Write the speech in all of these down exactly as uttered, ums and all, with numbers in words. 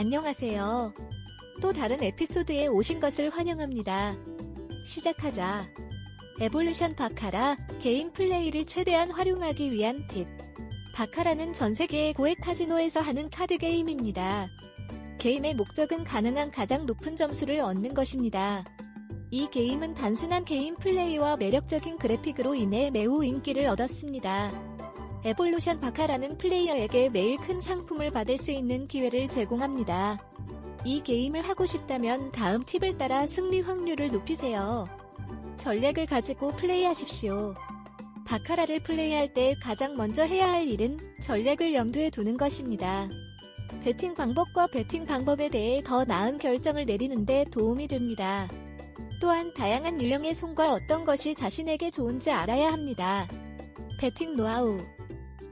안녕하세요. 또 다른 에피소드에 오신 것을 환영합니다. 시작하자. 에볼루션 바카라, 게임 플레이를 최대한 활용하기 위한 팁. 바카라는 전 세계의 고액 카지노에서 하는 카드 게임입니다. 게임의 목적은 가능한 가장 높은 점수를 얻는 것입니다. 이 게임은 단순한 게임 플레이와 매력적인 그래픽으로 인해 매우 인기를 얻었습니다. 에볼루션 바카라는 플레이어에게 매일 큰 상품을 받을 수 있는 기회를 제공합니다. 이 게임을 하고 싶다면 다음 팁을 따라 승리 확률을 높이세요. 전략을 가지고 플레이하십시오. 바카라를 플레이할 때 가장 먼저 해야 할 일은 전략을 염두에 두는 것입니다. 배팅 방법과 배팅 방법에 대해 더 나은 결정을 내리는 데 도움이 됩니다. 또한 다양한 유형의 손과 어떤 것이 자신에게 좋은지 알아야 합니다. 배팅 노하우.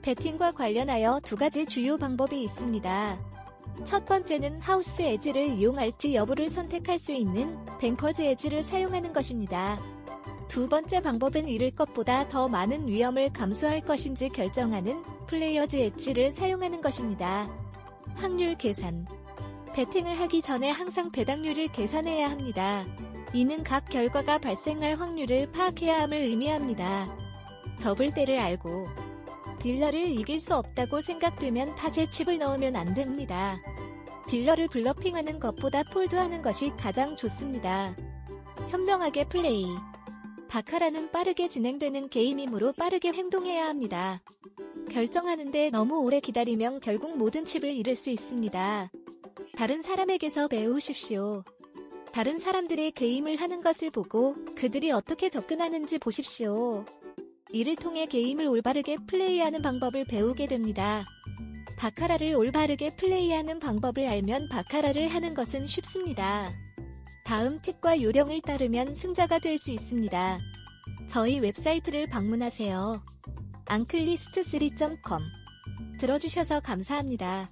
배팅과 관련하여 두 가지 주요 방법이 있습니다. 첫 번째는 하우스 에지를 이용할지 여부를 선택할 수 있는 뱅커즈 에지를 사용하는 것입니다. 두 번째 방법은 잃을 것보다 더 많은 위험을 감수할 것인지 결정하는 플레이어즈 엣지를 사용하는 것입니다. 확률 계산. 배팅을 하기 전에 항상 배당률을 계산해야 합니다. 이는 각 결과가 발생할 확률을 파악해야 함을 의미합니다. 접을 때를 알고 딜러를 이길 수 없다고 생각되면 팟에 칩을 넣으면 안 됩니다. 딜러를 블러핑하는 것보다 폴드하는 것이 가장 좋습니다. 현명하게 플레이. 바카라는 빠르게 진행되는 게임이므로 빠르게 행동해야 합니다. 결정하는데 너무 오래 기다리면 결국 모든 칩을 잃을 수 있습니다. 다른 사람에게서 배우십시오. 다른 사람들이 게임을 하는 것을 보고 그들이 어떻게 접근하는지 보십시오. 이를 통해 게임을 올바르게 플레이하는 방법을 배우게 됩니다. 바카라를 올바르게 플레이하는 방법을 알면 바카라를 하는 것은 쉽습니다. 다음 팁과 요령을 따르면 승자가 될 수 있습니다. 저희 웹사이트를 방문하세요. 앙클리스트 쓰리 점 컴 들어주셔서 감사합니다.